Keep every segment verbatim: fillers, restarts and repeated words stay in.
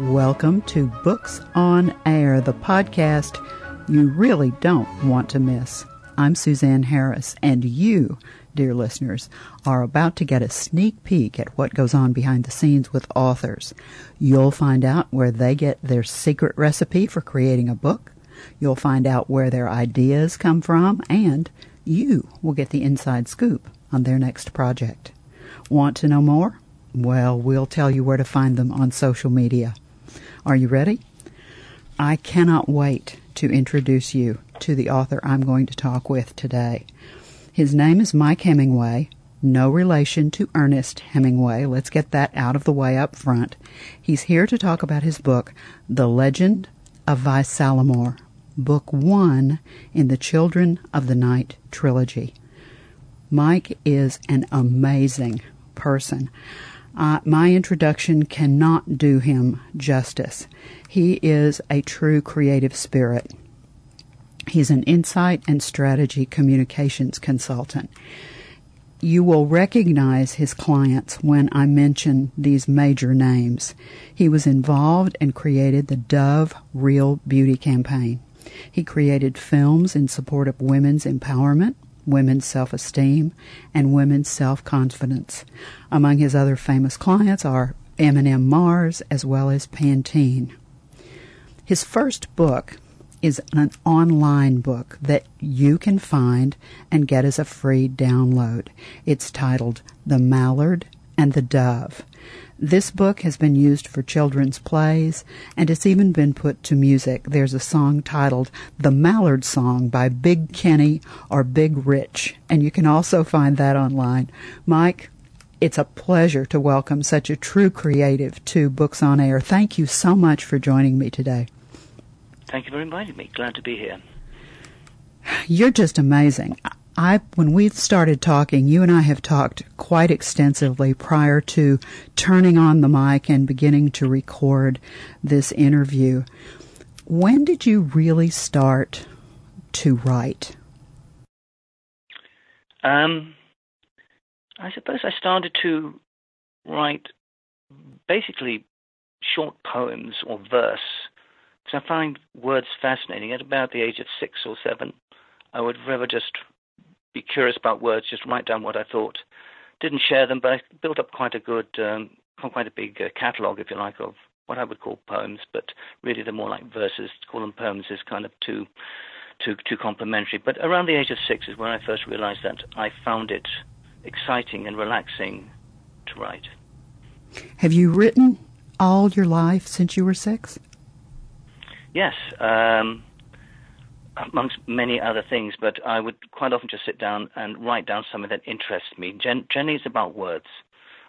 Welcome to Books on Air, the podcast you really don't want to miss. I'm Suzanne Harris, and you, dear listeners, are about to get a sneak peek at what goes on behind the scenes with authors. You'll find out where they get their secret recipe for creating a book. You'll find out where their ideas come from, and you will get the inside scoop on their next project. Want to know more? Well, we'll tell you where to find them on social media. Are you ready? I cannot wait to introduce you to the author I'm going to talk with today. His name is Mike Hemingway, no relation to Ernest Hemingway. Let's get that out of the way up front. He's here to talk about his book, The Legend of Vysallimore, book one in the Children of the Night trilogy. Mike is an amazing person. Uh, my introduction cannot do him justice. He is a true creative spirit. He's an insight and strategy communications consultant. You will recognize his clients when I mention these major names. He was involved and created the Dove Real Beauty campaign. He created films in support of women's empowerment, women's self-esteem, and women's self-confidence. Among his other famous clients are M and M Mars as well as Pantene. His first book is an online book that you can find and get as a free download. It's titled The Mallard and the Dove. This book has been used for children's plays, and it's even been put to music. There's a song titled The Mallard Song by Big Kenny or Big Rich, and you can also find that online. Mike, it's a pleasure to welcome such a true creative to Books on Air. Thank you so much for joining me today. Thank you for inviting me. Glad to be here. You're just amazing. I, when we started talking, you and I have talked quite extensively prior to turning on the mic and beginning to record this interview. When did you really start to write? Um, I suppose I started to write basically short poems or verse, because I find words fascinating. At about the age of six or seven, I would rather just be curious about words, just write down what I thought. Didn't share them, but I built up quite a good, um, quite a big uh, catalogue, if you like, of what I would call poems, but really they're more like verses. To call them poems is kind of too, too, too complimentary. But around the age of six is when I first realised that I found it exciting and relaxing to write. Have you written all your life since you were six? Yes, um... amongst many other things, but I would quite often just sit down and write down something that interests me. Gen- generally, it's about words.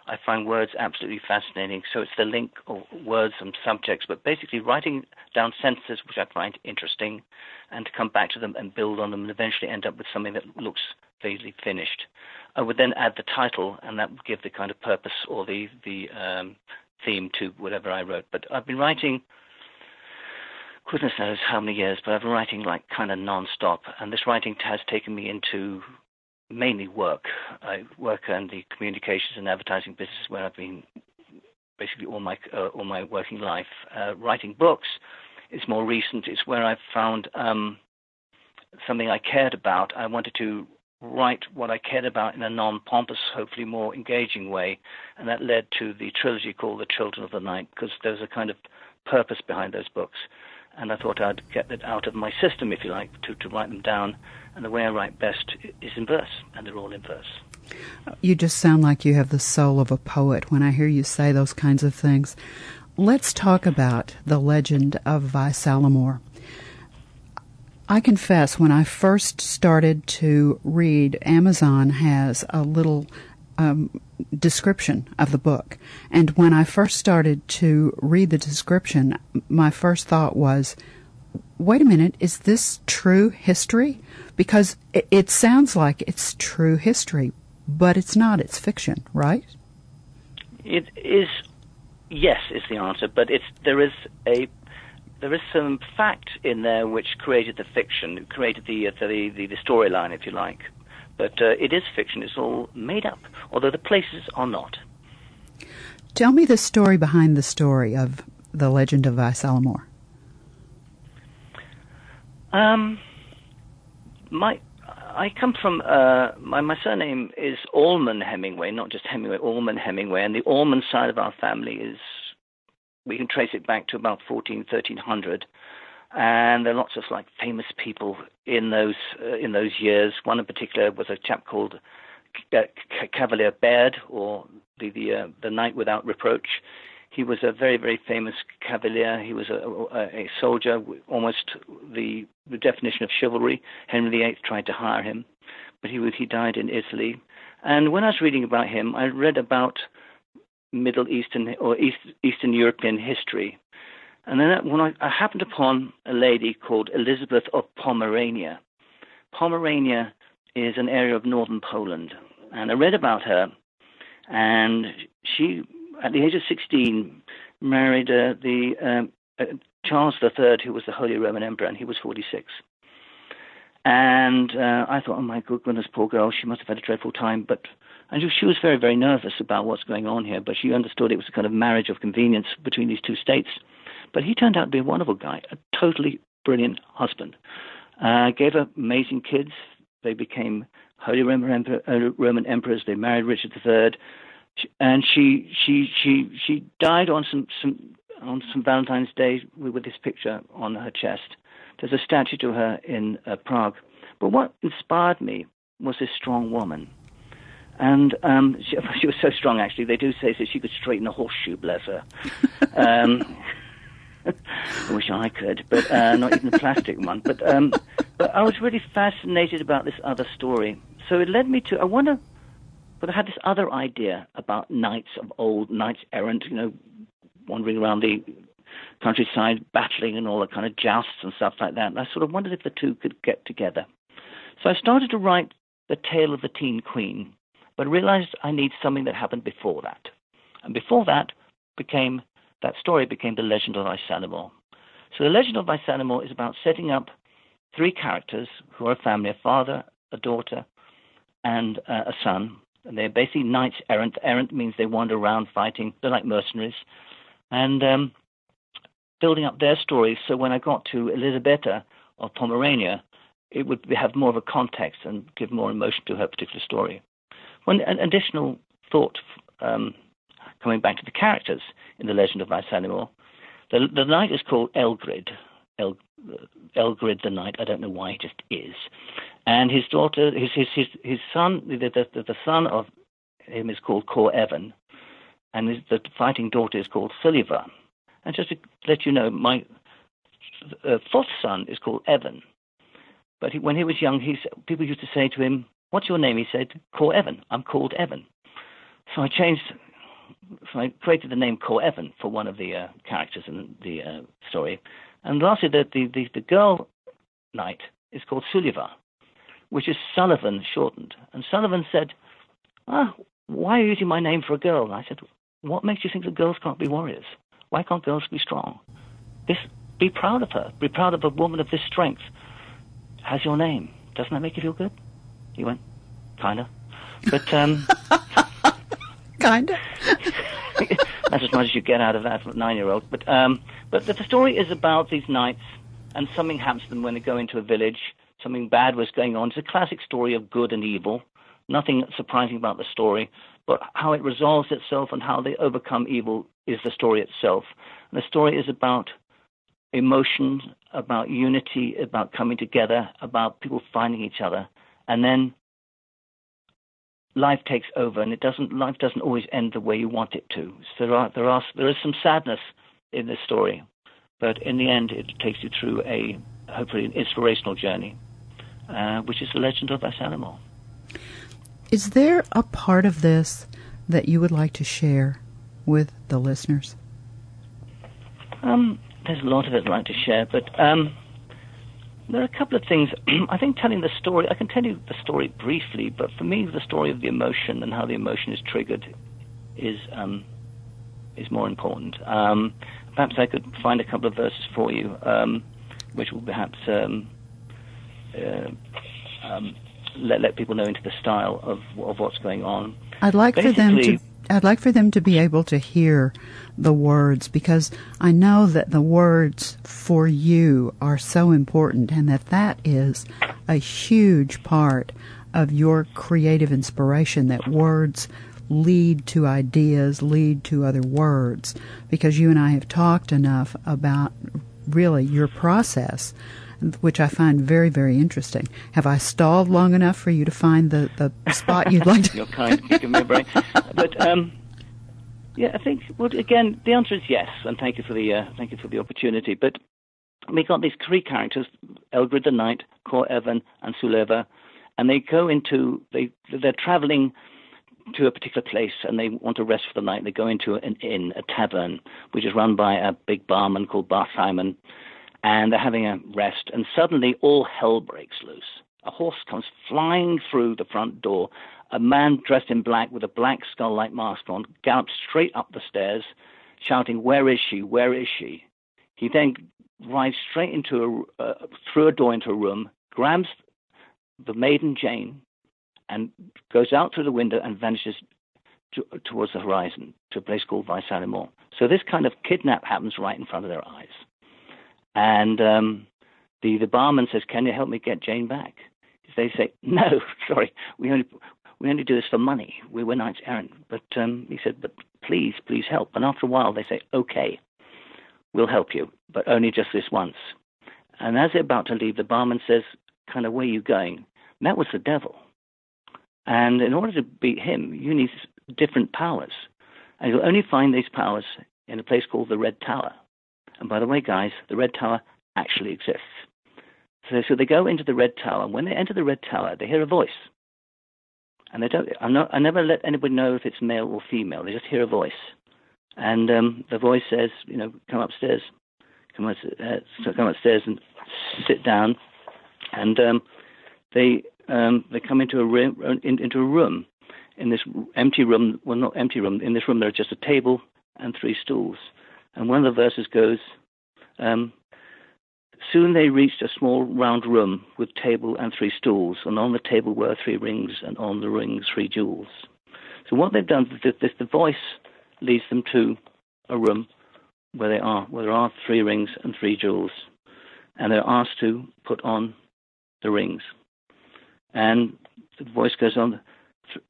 I find words absolutely fascinating, so it's the link of words and subjects, but basically writing down sentences which I find interesting and to come back to them and build on them and eventually end up with something that looks vaguely finished. I would then add the title, and that would give the kind of purpose or the, the um, theme to whatever I wrote. But I've been writing... goodness knows how many years, but I've been writing like kind of non-stop, and this writing has taken me into mainly work. I work in the communications and advertising business, where I've been basically all my uh, all my working life. Uh, writing books is more recent. It's where I've found um, something I cared about. I wanted to write what I cared about in a non-pompous, hopefully more engaging way, and that led to the trilogy called The Children of the Night, because there's a kind of purpose behind those books. And I thought I'd get that out of my system, if you like, to, to write them down. And the way I write best is in verse, and they're all in verse. You just sound like you have the soul of a poet when I hear you say those kinds of things. Let's talk about The Legend of Vysallimore. I confess, when I first started to read, Amazon has a little... Um, description of the book. And when I first started to read the description, my first thought was, wait a minute, is this true history? Because it, it sounds like it's true history, but it's not. It's fiction, right? It is, yes, is the answer, but it's, there is a There is some fact in there which created the fiction, created the, the, the, the storyline, if you like. But uh, it is fiction. It's all made up, although the places are not. Tell me the story behind the story of The Legend of Vysallimore? Um, my I come from uh, my my surname is Allman Hemingway, not just Hemingway, Allman Hemingway, and the Allman side of our family is we can trace it back to about fourteen, thirteen hundred, and there are lots of like famous people in those uh, in those years. One in particular was a chap called C- C- Cavalier Baird, or the the, uh, the Knight Without Reproach. He was a very, very famous cavalier. He was a, a, a soldier, almost the, the definition of chivalry. Henry the Eighth tried to hire him, but he was, he died in Italy. And when I was reading about him, I read about Middle Eastern or East, Eastern European history. And then when I, I happened upon a lady called Elizabeth of Pomerania. Pomerania is an area of northern Poland. And I read about her, and she... at the age of sixteen, married uh, the um, uh, Charles the Third, who was the Holy Roman Emperor, and he was forty-six. And uh, I thought, oh my goodness, poor girl, she must have had a dreadful time. But and she was very, very nervous about what's going on here, but she understood it was a kind of marriage of convenience between these two states. But he turned out to be a wonderful guy, a totally brilliant husband. Uh, gave her amazing kids. They became Holy Roman, Emperor, uh, Roman Emperors. They married Richard the Third. And she she she she died on some, some on some Valentine's Day with this picture on her chest. There's a statue to her in uh, Prague. But what inspired me was this strong woman, and um, she, she was so strong. Actually, they do say that she could straighten a horseshoe. Bless her. Um, I wish I could, but uh, not even a plastic one. But um, but I was really fascinated about this other story. So it led me to I wonder. But I had this other idea about knights of old, knights errant, you know, wandering around the countryside, battling and all that kind of jousts and stuff like that. And I sort of wondered if the two could get together. So I started to write The Tale of the Teen Queen, but realized I need something that happened before that. And before that became, that story became The Legend of Vysallimore. So The Legend of Vysallimore is about setting up three characters who are a family, a father, a daughter, and uh, a son. And they're basically knights errant. Errant means they wander around fighting. They're like mercenaries. And um, building up their stories. So when I got to Elizabetha of Pomerania, it would have more of a context and give more emotion to her particular story. One an additional thought, um, coming back to the characters in The Legend of Vysallimore, the, the knight is called Elgred. El, Elgred the Knight. I don't know why, he just is. And his daughter, his his his, his son, the, the the son of him is called Cor Evan, and his, the fighting daughter is called Silivra. And just to let you know, my uh, fourth son is called Evan. But he, when he was young, he people used to say to him, "What's your name?" He said, "Cor Evan. I'm called Evan." So I changed. So I created the name Cor Evan for one of the uh, characters in the uh, story. And lastly, the, the, the, the girl knight is called Suliva, which is Sullivan shortened. And Sullivan said, ah, why are you using my name for a girl? And I said, what makes you think that girls can't be warriors? Why can't girls be strong? This, be proud of her. Be proud of a woman of this strength. Has your name. Doesn't that make you feel good? He went, kind of. But, um... kind of. That's as much as you get out of that from a nine-year-old. But, um, but the story is about these knights, and something happens to them when they go into a village. Something bad was going on. It's a classic story of good and evil. Nothing surprising about the story, but how it resolves itself and how they overcome evil is the story itself. And the story is about emotion, about unity, about coming together, about people finding each other. And then life takes over, and it doesn't. Life doesn't always end the way you want it to. So there are there are there is some sadness in this story, but in the end, it takes you through a hopefully an inspirational journey, uh, which is The Legend of Vysallimore. Is there a part of this that you would like to share with the listeners? Um, there's a lot of it I'd like to share, but um, there are a couple of things. I think telling the story, I can tell you the story briefly, but for me, the story of the emotion and how the emotion is triggered is um, is more important. Um, perhaps I could find a couple of verses for you, um, which will perhaps um, uh, um, let, let people know into the style of, of what's going on. I'd like Basically, for them to I'd like for them to be able to hear the words, because I know that the words for you are so important, and that that is a huge part of your creative inspiration, that words lead to ideas, lead to other words, because you and I have talked enough about really your process, which I find very, very interesting. Have I stalled long enough for you to find the, the spot you'd like to? You're kind. You can remember. But um, yeah, I think. Well, again, the answer is yes, and thank you for the uh, thank you for the opportunity. But we got these three characters: Elgred the Knight, Cor Evan, and Suliva, and they go into they they're traveling to a particular place, and they want to rest for the night. They go into an inn, a tavern, which is run by a big barman called Bar Simon. And they're having a rest, and suddenly all hell breaks loose. A horse comes flying through the front door. A man dressed in black with a black skull-like mask on gallops straight up the stairs, shouting, "Where is she? Where is she?" He then rides straight into a, uh, through a door into a room, grabs the maiden Jane, and goes out through the window and vanishes to, towards the horizon to a place called Vysallimore. So this kind of kidnap happens right in front of their eyes. And um, the, the barman says, "Can you help me get Jane back?" They say, "No, sorry, we only we only do this for money. We were knights errant." But um, he said, "But please, please help." And after a while, they say, "Okay, we'll help you, but only just this once." And as they're about to leave, the barman says, "Kind of, where are you going?" And that was the devil. And in order to beat him, you need different powers. And you'll only find these powers in a place called the Red Tower. And by the way, guys, the Red Tower actually exists. So, so they go into the Red Tower, and when they enter the Red Tower, they hear a voice. And they don't. I'm not, I never let anybody know if it's male or female. They just hear a voice, and um, the voice says, "You know, come upstairs, come up, uh, so come upstairs and sit down." And um, they um, they come into a room, in, into a room, in this empty room. Well, not empty room. In this room, there are just a table and three stools. And one of the verses goes, um, "Soon they reached a small round room with table and three stools, and on the table were three rings, and on the rings three jewels." So what they've done, the, the, the voice leads them to a room where they are, where there are three rings and three jewels, and they're asked to put on the rings. And the voice goes on,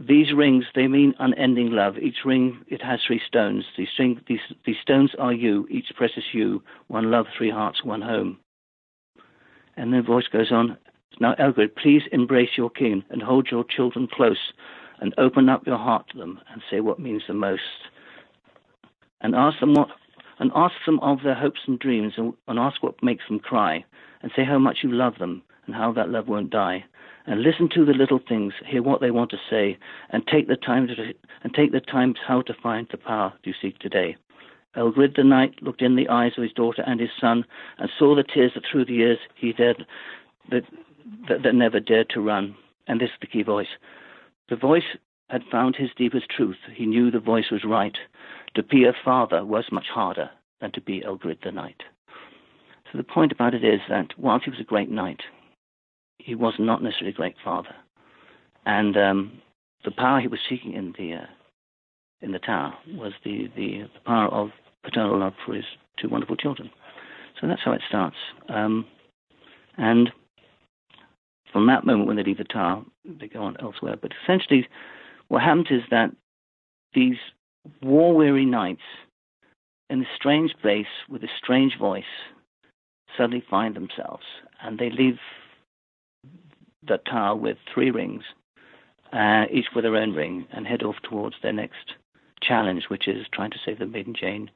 "These rings, they mean unending love. Each ring, it has three stones. These, string, these, these stones are you, each precious you. One love, three hearts, one home." And the voice goes on, "Now, Elgred, please embrace your king and hold your children close and open up your heart to them and say what means the most. And ask them what, and ask them of their hopes and dreams and, and ask what makes them cry and say how much you love them and how that love won't die. And listen to the little things, hear what they want to say, and take the time to and take the time how to find the power you seek today." Elgrid the knight looked in the eyes of his daughter and his son, and saw the tears that through the years he dared that, that that never dared to run. And this is the key voice. The voice had found his deepest truth. He knew the voice was right. To be a father was much harder than to be Elgrid the knight. So the point about it is that whilst he was a great knight, he was not necessarily a great father, and um, the power he was seeking in the uh, in the tower was the, the the power of paternal love for his two wonderful children. So that's how it starts. Um, and from that moment, when they leave the tower, they go on elsewhere. But essentially, what happens is that these war-weary knights in this strange place with this strange voice suddenly find themselves, and they leave that tower with three rings, uh, each with their own ring, and head off towards their next challenge, which is trying to save the maiden Jane,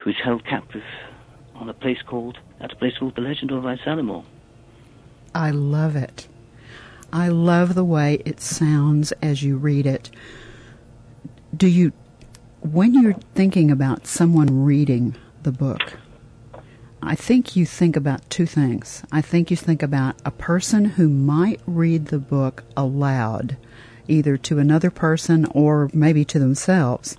who's held captive on a place called at a place called The Legend of Vysallimore. I love it. I love the way it sounds as you read it. Do you, when you're thinking about someone reading the book, I think you think about two things. I think you think about a person who might read the book aloud, either to another person or maybe to themselves.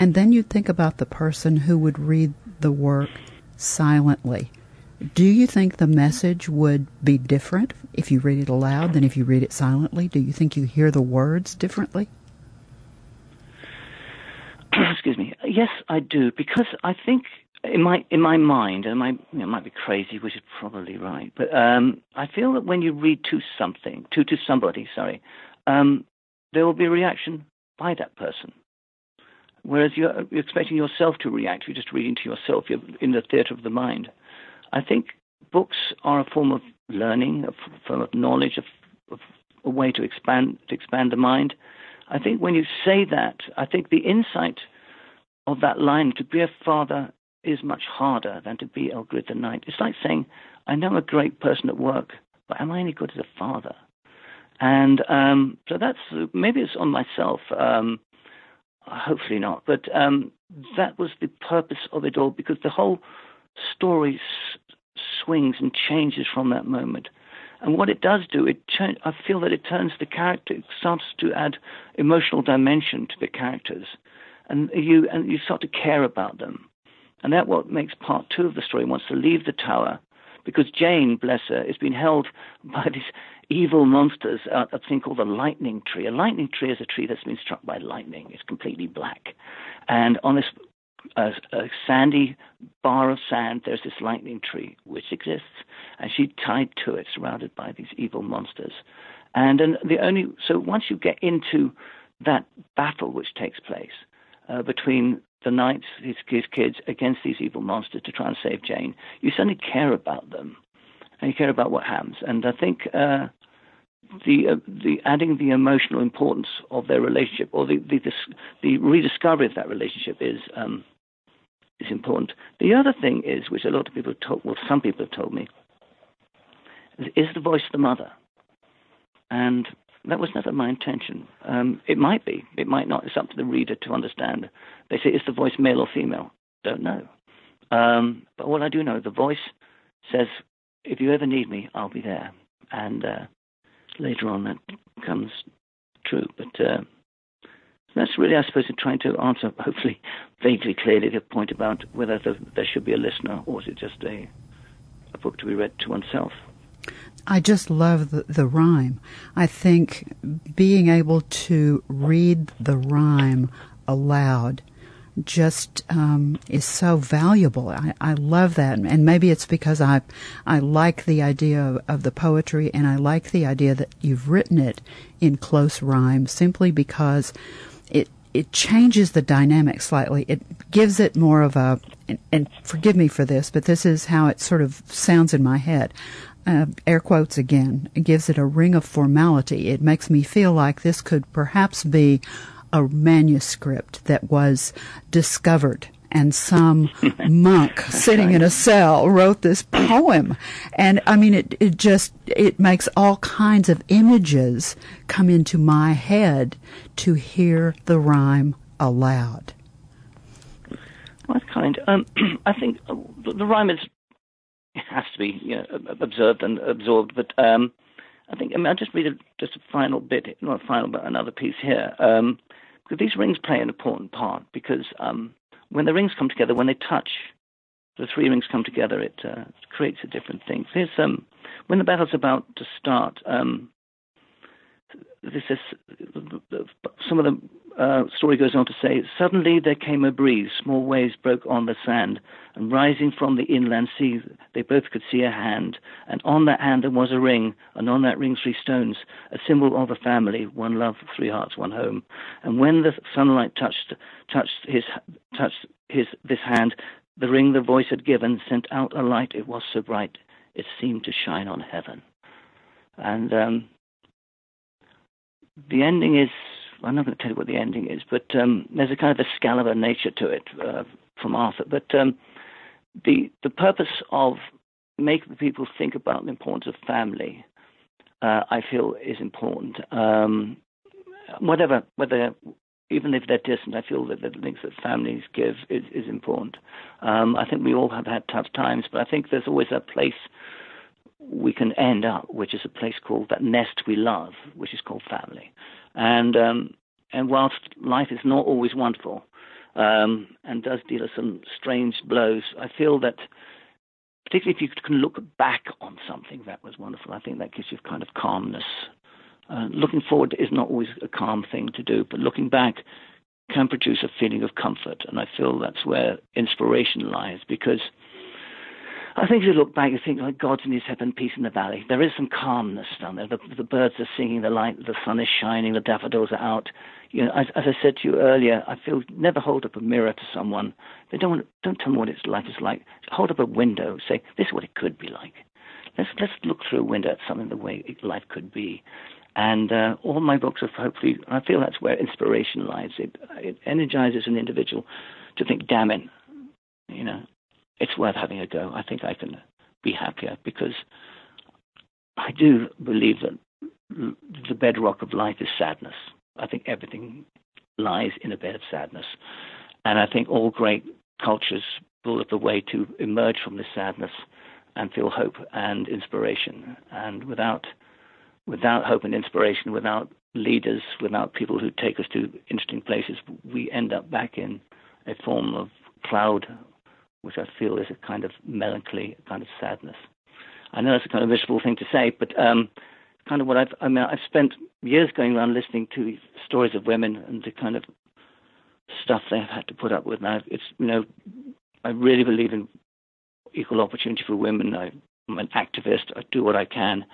And then you think about the person who would read the work silently. Do you think the message would be different if you read it aloud than if you read it silently? Do you think you hear the words differently? Excuse me. Yes, I do, because I think in my in my mind, and I, you know, might be crazy, which is probably right, but um, I feel that when you read to something, to to somebody, sorry, um, there will be a reaction by that person. Whereas you're, you're expecting yourself to react, you're just reading to yourself. You're in the theatre of the mind. I think books are a form of learning, a form of knowledge, a, a way to expand to expand the mind. I think when you say that, I think the insight of that line, to be a father is much harder than to be Elgred the Knight. It's like saying, I know a great person at work, but am I any good as a father? And um, so that's, maybe it's on myself, um, hopefully not, but um, that was the purpose of it all, because the whole story s- swings and changes from that moment. And what it does do, it ch- I feel that it turns the character, it starts to add emotional dimension to the characters, and you and you start to care about them. And that what makes part two of the story wants to leave the tower, because Jane, bless her, is being held by these evil monsters at a thing called the Lightning Tree. A lightning tree is a tree that's been struck by lightning. It's completely black, and on this A, a sandy bar of sand, there's this lightning tree which exists, and she's tied to it, surrounded by these evil monsters. And, and the only so once you get into that battle which takes place uh, between the knights, his, his kids, against these evil monsters to try and save Jane, you suddenly care about them, and you care about what happens. And I think uh, the uh, the adding the emotional importance of their relationship, or the the, the, the rediscovery of that relationship, is. Um, Is important. The other thing is, which a lot of people have told, well, some people have told me, is the voice of the mother, and that was never my intention. Um, it might be, it might not. It's up to the reader to understand. They say, is the voice male or female? Don't know. Um, but all I do know, the voice says, if you ever need me, I'll be there. And uh, later on, that comes true. But. Uh, That's really, I suppose, trying to answer, hopefully, vaguely clearly, the point about whether the, there should be a listener, or is it just a, a book to be read to oneself. I just love the, the rhyme. I think being able to read the rhyme aloud just um, is so valuable. I, I love that, and maybe it's because I I like the idea of, of the poetry, and I like the idea that you've written it in close rhyme, simply because It it changes the dynamic slightly. It gives it more of a, and, and forgive me for this, but this is how it sort of sounds in my head. Uh, air quotes again. It gives it a ring of formality. It makes me feel like this could perhaps be a manuscript that was discovered, and some monk sitting in a cell wrote this poem. And, I mean, it, it just, it makes all kinds of images come into my head to hear the rhyme aloud. Well, that's kind. Um, I think the rhyme is, has to be, you know, observed and absorbed, but um, I think, I mean, I'll just read a, just a final bit, not a final, but another piece here. Um, because these rings play an important part, because... Um, When the rings come together, when they touch, the three rings come together, it uh, creates a different thing. There's, um, when the battle's about to start, um, this is, some of the uh, story goes on to say, suddenly there came a breeze, small waves broke on the sand, and rising from the inland sea, they both could see a hand, and on that hand there was a ring, and on that ring three stones, a symbol of a family, one love, three hearts, one home. And when the sunlight touched touched his touched his this hand, the ring the voice had given sent out a light, it was so bright, it seemed to shine on heaven. And um the ending is, I'm not going to tell you what the ending is, but um, there's a kind of Excalibur nature to it uh, from Arthur. But um, the the purpose of making people think about the importance of family, uh, I feel, is important. Um, whatever, whether even if they're distant, I feel that the links that families give is, is important. Um, I think we all have had tough times, but I think there's always a place we can end up, which is a place called that nest we love, which is called family. And um, and whilst life is not always wonderful um, and does deal us some strange blows, I feel that particularly if you can look back on something that was wonderful, I think that gives you kind of calmness. Uh, looking forward is not always a calm thing to do, but looking back can produce a feeling of comfort. And I feel that's where inspiration lies, because I think if you look back, you think, like, God's in his heaven, peace in the valley. There is some calmness down there. The, the birds are singing, the light, the sun is shining, the daffodils are out. You know, as, as I said to you earlier, I feel never hold up a mirror to someone. They don't want, don't tell them what its life is like. Hold up a window, say, this is what it could be like. Let's let's look through a window at something the way life could be. And uh, all my books have hopefully, I feel that's where inspiration lies. It, it energizes an individual to think, damn it, you know, it's worth having a go. I think I can be happier, because I do believe that the bedrock of life is sadness. I think everything lies in a bed of sadness. And I think all great cultures bullet the way to emerge from this sadness and feel hope and inspiration. And without... Without hope and inspiration, without leaders, without people who take us to interesting places, we end up back in a form of cloud, which I feel is a kind of melancholy, a kind of sadness. I know that's a kind of miserable thing to say, but um, kind of what I've, I mean, I've spent years going around listening to stories of women and the kind of stuff they've had to put up with. Now, it's, you know, I really believe in equal opportunity for women. I, I'm an activist. I do what I can.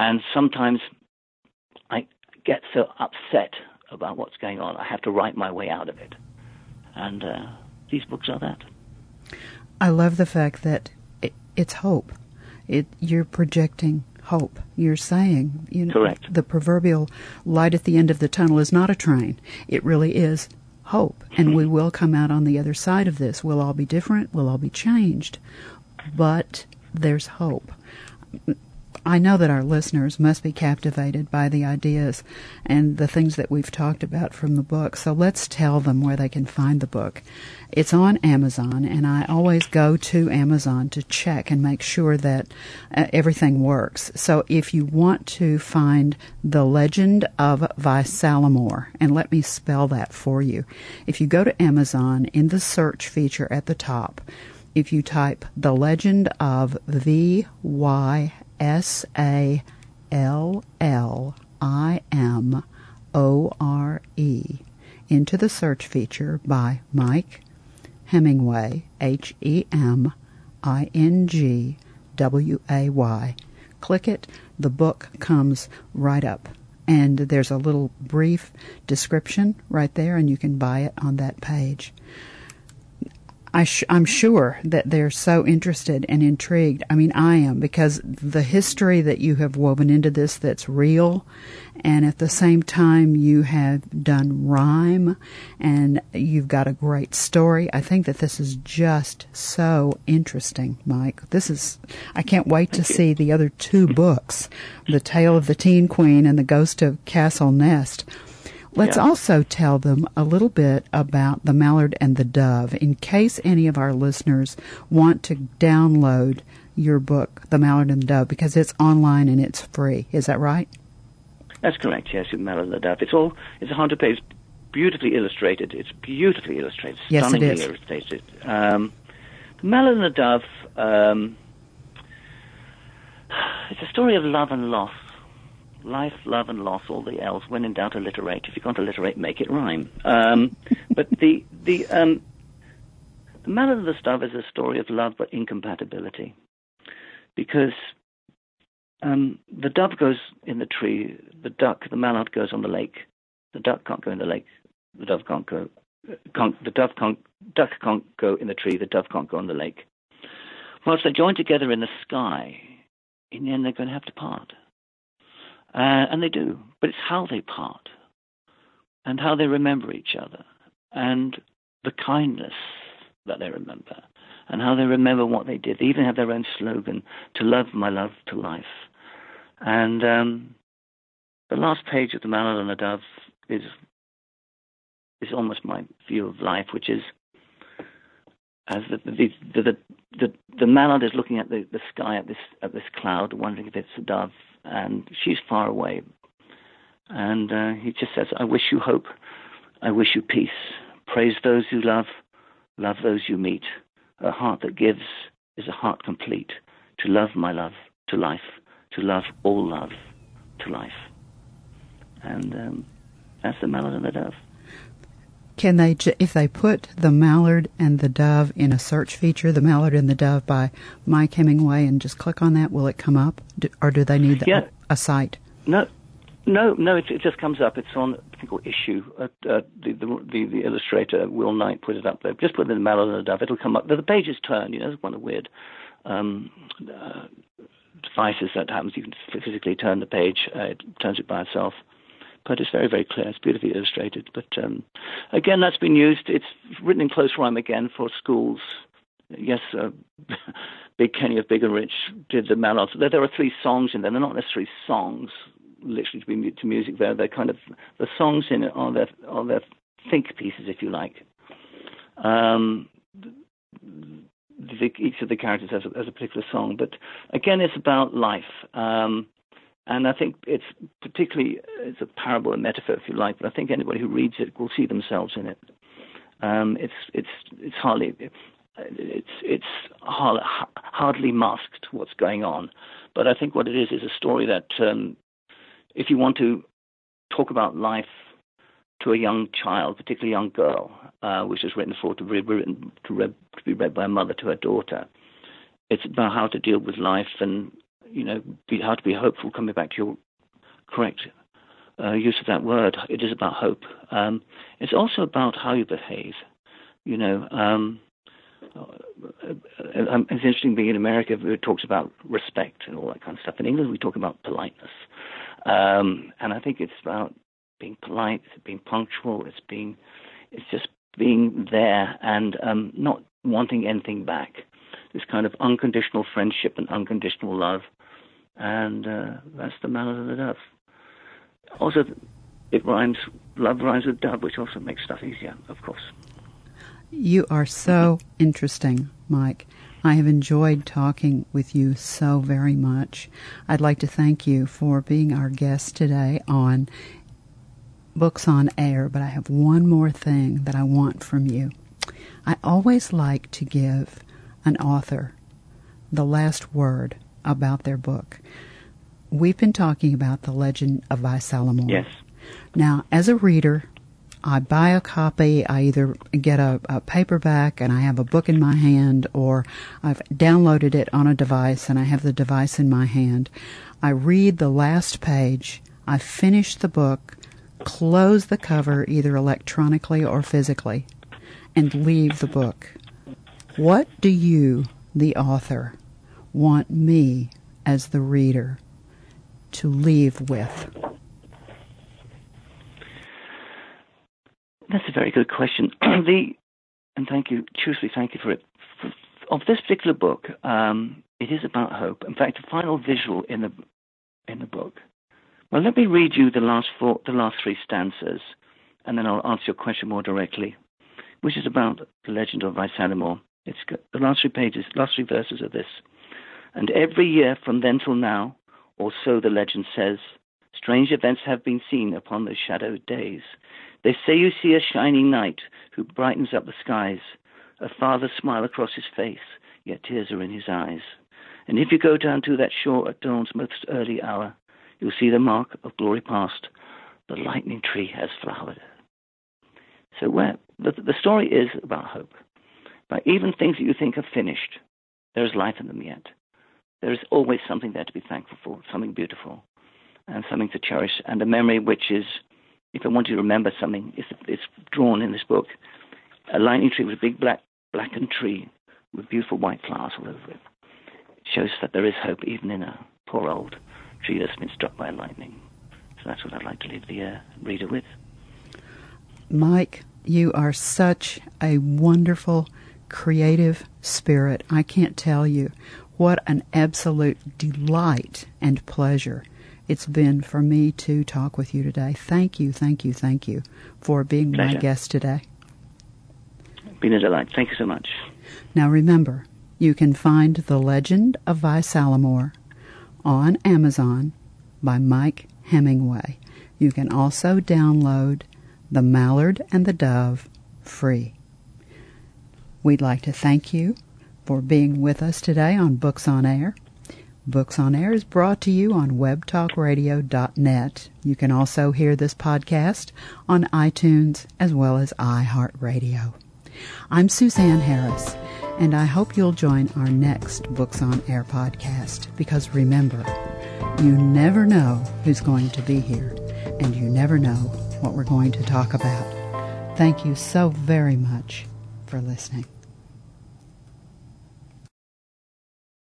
And sometimes I get so upset about what's going on, I have to write my way out of it. And uh, these books are that. I love the fact that it, it's hope. It, you're projecting hope. You're saying, you know, correct, the proverbial light at the end of the tunnel is not a train. It really is hope. And we will come out on the other side of this. We'll all be different. We'll all be changed. But there's hope. I know that our listeners must be captivated by the ideas and the things that we've talked about from the book. So let's tell them where they can find the book. It's on Amazon, and I always go to Amazon to check and make sure that uh, everything works. So if you want to find The Legend of Vysallimore, and let me spell that for you. If you go to Amazon, in the search feature at the top, if you type The Legend of V Y S A L L I M O R E into the search feature by Mike Hemingway, H E M I N G W A Y. Click it. The book comes right up. And there's a little brief description right there, and you can buy it on that page. I sh- I'm sure that they're so interested and intrigued. I mean, I am, because the history that you have woven into this that's real, and at the same time you have done rhyme, and you've got a great story. I think that this is just so interesting, Mike. This is, I can't wait to see the other two books, The Tale of the Teen Queen and The Ghost of Castle Nest. Let's yeah. also tell them a little bit about The Mallard and the Dove, in case any of our listeners want to download your book, The Mallard and the Dove, because it's online and it's free. Is that right? That's correct, yes, The Mallard and the Dove. It's all, it's one hundred pages, beautifully illustrated. It's beautifully illustrated, yes, stunningly it is. illustrated. Um, The Mallard and the Dove, um, it's a story of love and loss. Life, love, and loss, all the L's. When in doubt, alliterate. If you can't alliterate, make it rhyme. Um, but the the, um, the Mallard and the Dove is a story of love but incompatibility, because um, the dove goes in the tree, the duck, the mallard goes on the lake. The duck can't go in the lake. The dove can't go. Can't, the dove can't. Duck can't go in the tree. The dove can't go on the lake. Whilst they join together in the sky, in the end, they're going to have to part. Uh, and they do, but it's how they part and how they remember each other and the kindness that they remember and how they remember what they did. They even have their own slogan, to love my love to life. And um, the last page of The Mallard and the Dove is is almost my view of life, which is as the the the, the, the, the mallard is looking at the, the sky at this at this cloud, wondering if it's a dove. And she's far away. And uh, he just says, I wish you hope. I wish you peace. Praise those you love. Love those you meet. A heart that gives is a heart complete. To love my love, to life. To love all love, to life. And um, that's The Mallard and the Dove. Can they, if they put The Mallard and the Dove in a search feature, The Mallard and the Dove by Mike Hemingway, and just click on that, will it come up? Do, or do they need the, yeah. a, a site? No, no, no. It, it just comes up. It's on a particular issue. Uh, uh, the, the, the the illustrator Will Knight put it up there. Just put in The Mallard and the Dove. It'll come up. The pages turn. You know, it's one of the weird um, uh, devices that happens. You can physically turn the page. Uh, it turns it by itself. But it's very, very clear. It's beautifully illustrated. But um, again, that's been used. It's written in close rhyme again for schools. Yes, uh, Big Kenny of Big and Rich did The Mallard. There, there are three songs in there. They're not necessarily songs, literally to be to music. There, they're kind of the songs in it are their are their think pieces, if you like. Um, the, each of the characters has a, has a particular song. But again, it's about life. Um, And I think it's particularly, it's a parable, a metaphor, if you like, but I think anybody who reads it will see themselves in it. Um, it's it's it's hardly it's it's hard, hardly masked what's going on, but I think what it is is a story that, um, if you want to talk about life to a young child, particularly a young girl, uh, which is written for to be written to, read, to be read by a mother to her daughter, it's about how to deal with life and, you know, be, how to be hopeful, coming back to your correct uh, use of that word. It is about hope. Um, it's also about how you behave. You know, um, it's interesting being in America, it talks about respect and all that kind of stuff. In England, we talk about politeness. Um, and I think it's about being polite, it's being punctual, it's being, it's just being there and um, not wanting anything back. This kind of unconditional friendship and unconditional love. And uh, that's The Mallard and the Dove. Also, it rhymes, love rhymes with dove, which also makes stuff easier, of course. You are so interesting, Mike. I have enjoyed talking with you so very much. I'd like to thank you for being our guest today on Books on Air, but I have one more thing that I want from you. I always like to give an author the last word about their book. We've been talking about The Legend of Vysallimore. Yes. Now, as a reader, I buy a copy. I either get a, a paperback and I have a book in my hand, or I've downloaded it on a device and I have the device in my hand. I read the last page. I finish the book, close the cover either electronically or physically, and leave the book. What do you, the author, want me as the reader to leave with? That's a very good question. the and thank you, truthfully, thank you for it. For, of this particular book, um, it is about hope. In fact, the final visual in the in the book. Well, let me read you the last four, the last three stanzas, and then I'll answer your question more directly, which is about The Legend of Vysallimore. It's got the last three pages, last three verses of this. And every year from then till now, or so the legend says, strange events have been seen upon those shadowed days. They say you see a shining knight who brightens up the skies, a father's smile across his face, yet tears are in his eyes. And if you go down to that shore at dawn's most early hour, you'll see the mark of glory past. The lightning tree has flowered. So where the, the story is about hope. But even things that you think are finished, there is life in them yet. There is always something there to be thankful for, something beautiful, and something to cherish, and a memory which is, if I want you to remember something, it's, it's drawn in this book. A lightning tree with a big black blackened tree with beautiful white flowers all over it. It shows that there is hope even in a poor old tree that's been struck by lightning. So that's what I'd like to leave the uh, reader with. Mike, you are such a wonderful creative spirit. I can't tell you what an absolute delight and pleasure it's been for me to talk with you today. Thank you, thank you, thank you for being Pleasure. My guest today. Been a delight. Thank you so much. Now remember, you can find The Legend of Vysallimore on Amazon by Mike Hemingway. You can also download The Mallard and the Dove free. We'd like to thank you for being with us today on Books on Air. Books on Air is brought to you on web talk radio dot net. You can also hear this podcast on iTunes as well as iHeartRadio. I'm Suzanne Harris, and I hope you'll join our next Books on Air podcast, because remember, you never know who's going to be here, and you never know what we're going to talk about. Thank you so very much for listening.